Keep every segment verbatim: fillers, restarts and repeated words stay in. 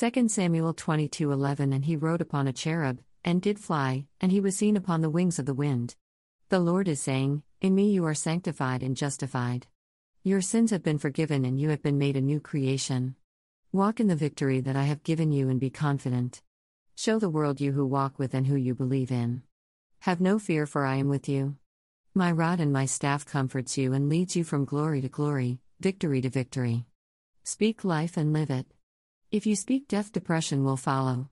Second Samuel twenty-two eleven And he rode upon a cherub, and did fly, and he was seen upon the wings of the wind. The Lord is saying, in me you are sanctified and justified. Your sins have been forgiven and you have been made a new creation. Walk in the victory that I have given you and be confident. Show the world you who walk with and who you believe in. Have no fear, for I am with you. My rod and my staff comforts you and leads you from glory to glory, victory to victory. Speak life and live it. If you speak death, depression will follow.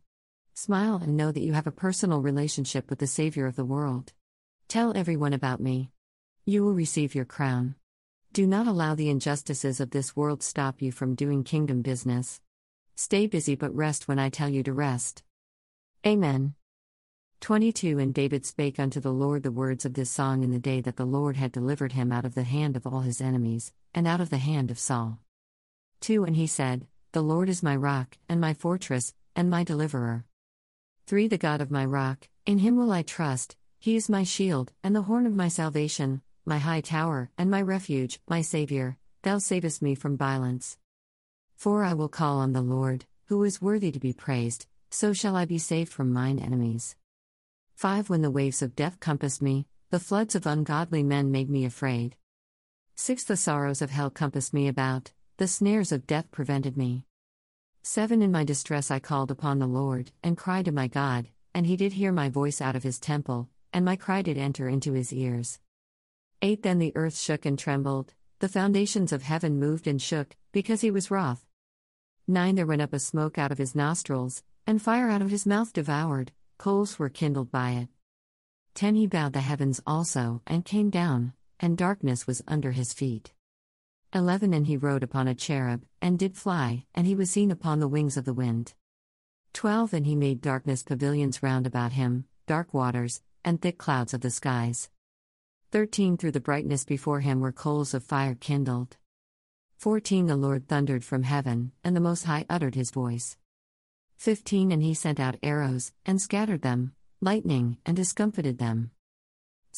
Smile and know that you have a personal relationship with the Savior of the world. Tell everyone about me. You will receive your crown. Do not allow the injustices of this world stop you from doing kingdom business. Stay busy but rest when I tell you to rest. Amen. twenty-two And David spake unto the Lord the words of this song in the day that the Lord had delivered him out of the hand of all his enemies, and out of the hand of Saul. two And he said, The Lord is my rock, and my fortress, and my deliverer. three The God of my rock, in him will I trust, he is my shield, and the horn of my salvation, my high tower, and my refuge, my Saviour, thou savest me from violence. four I will call on the Lord, who is worthy to be praised, so shall I be saved from mine enemies. five When the waves of death compassed me, the floods of ungodly men made me afraid. six The sorrows of hell compassed me about, the snares of death prevented me. seven In my distress I called upon the Lord, and cried to my God, and he did hear my voice out of his temple, and my cry did enter into his ears. eight Then the earth shook and trembled, the foundations of heaven moved and shook, because he was wroth. nine There went up a smoke out of his nostrils, and fire out of his mouth devoured, coals were kindled by it. ten He bowed the heavens also, and came down, and darkness was under his feet. eleven And he rode upon a cherub, and did fly, and he was seen upon the wings of the wind. twelve And he made darkness pavilions round about him, dark waters, and thick clouds of the skies. thirteen Through the brightness before him were coals of fire kindled. fourteen The Lord thundered from heaven, and the Most High uttered his voice. fifteen And he sent out arrows, and scattered them, lightning, and discomfited them.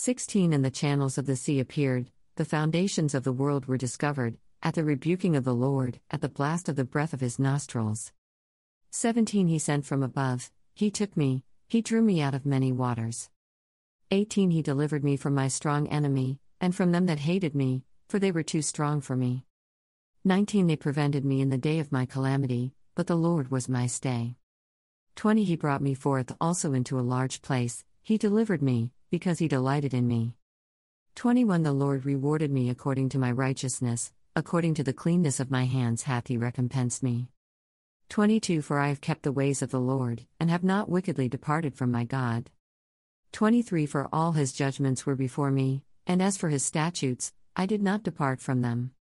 sixteen And the channels of the sea appeared, the foundations of the world were discovered, at the rebuking of the Lord, at the blast of the breath of his nostrils. seventeen He sent from above, he took me, he drew me out of many waters. eighteen He delivered me from my strong enemy, and from them that hated me, for they were too strong for me. nineteen They prevented me in the day of my calamity, but the Lord was my stay. twenty He brought me forth also into a large place, he delivered me, because he delighted in me. twenty-one The Lord rewarded me according to my righteousness, according to the cleanness of my hands hath he recompensed me. twenty-two For I have kept the ways of the Lord, and have not wickedly departed from my God. twenty-three For all his judgments were before me, and as for his statutes, I did not depart from them.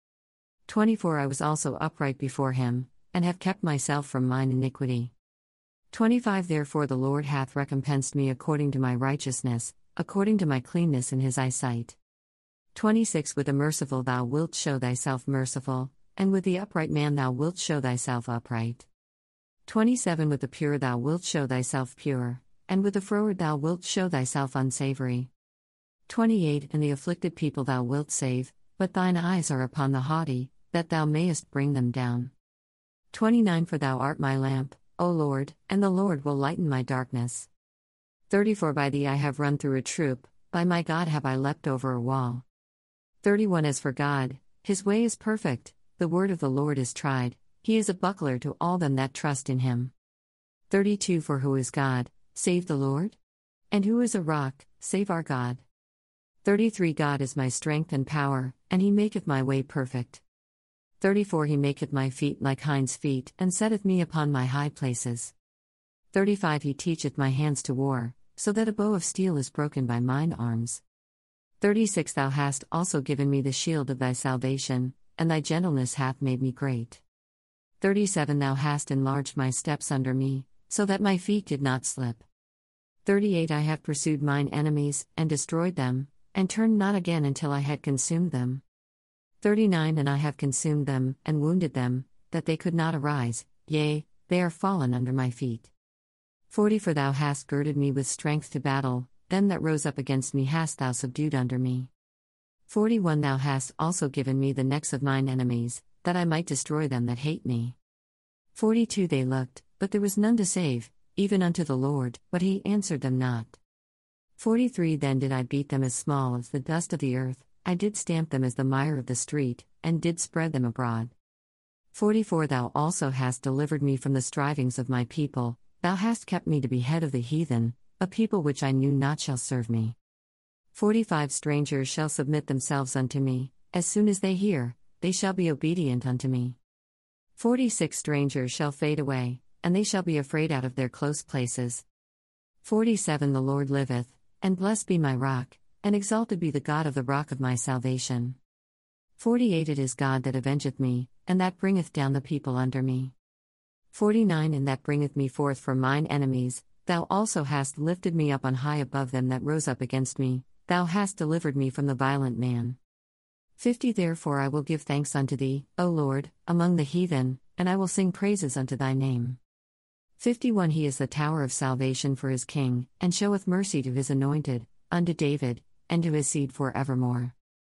twenty-four I was also upright before him, and have kept myself from mine iniquity. twenty-five Therefore the Lord hath recompensed me according to my righteousness, according to my cleanness in his eyesight. twenty-six With the merciful thou wilt show thyself merciful, and with the upright man thou wilt show thyself upright. twenty-seven With the pure thou wilt show thyself pure, and with the froward thou wilt show thyself unsavoury. twenty-eight And the afflicted people thou wilt save, but thine eyes are upon the haughty, that thou mayest bring them down. twenty-nine For thou art my lamp, O Lord, and the Lord will lighten my darkness. thirty-four By thee I have run through a troop, by my God have I leapt over a wall. thirty-one As for God, his way is perfect, the word of the Lord is tried, he is a buckler to all them that trust in him. thirty-two For who is God, save the Lord? And who is a rock, save our God? thirty-three God is my strength and power, and he maketh my way perfect. thirty-four He maketh my feet like hinds' feet, and setteth me upon my high places. thirty-five He teacheth my hands to war, so that a bow of steel is broken by mine arms. thirty-six Thou hast also given me the shield of thy salvation, and thy gentleness hath made me great. thirty-seven Thou hast enlarged my steps under me, so that my feet did not slip. thirty-eight I have pursued mine enemies, and destroyed them, and turned not again until I had consumed them. thirty-nine And I have consumed them, and wounded them, that they could not arise, yea, they are fallen under my feet. forty For thou hast girded me with strength to battle, them that rose up against me hast thou subdued under me. forty-one Thou hast also given me the necks of mine enemies, that I might destroy them that hate me. forty-two They looked, but there was none to save, even unto the Lord, but he answered them not. forty-three Then did I beat them as small as the dust of the earth, I did stamp them as the mire of the street, and did spread them abroad. forty-four Thou also hast delivered me from the strivings of my people, thou hast kept me to be head of the heathen, a people which I knew not shall serve me. forty-five Strangers shall submit themselves unto me, as soon as they hear, they shall be obedient unto me. forty-six Strangers shall fade away, and they shall be afraid out of their close places. forty-seven The Lord liveth, and blessed be my rock, and exalted be the God of the rock of my salvation. forty-eight It is God that avengeth me, and that bringeth down the people under me. forty-nine And that bringeth me forth from mine enemies, thou also hast lifted me up on high above them that rose up against me, thou hast delivered me from the violent man. fifty Therefore I will give thanks unto thee, O Lord, among the heathen, and I will sing praises unto thy name. fifty-one He is the tower of salvation for his king, and showeth mercy to his anointed, unto David, and to his seed for evermore.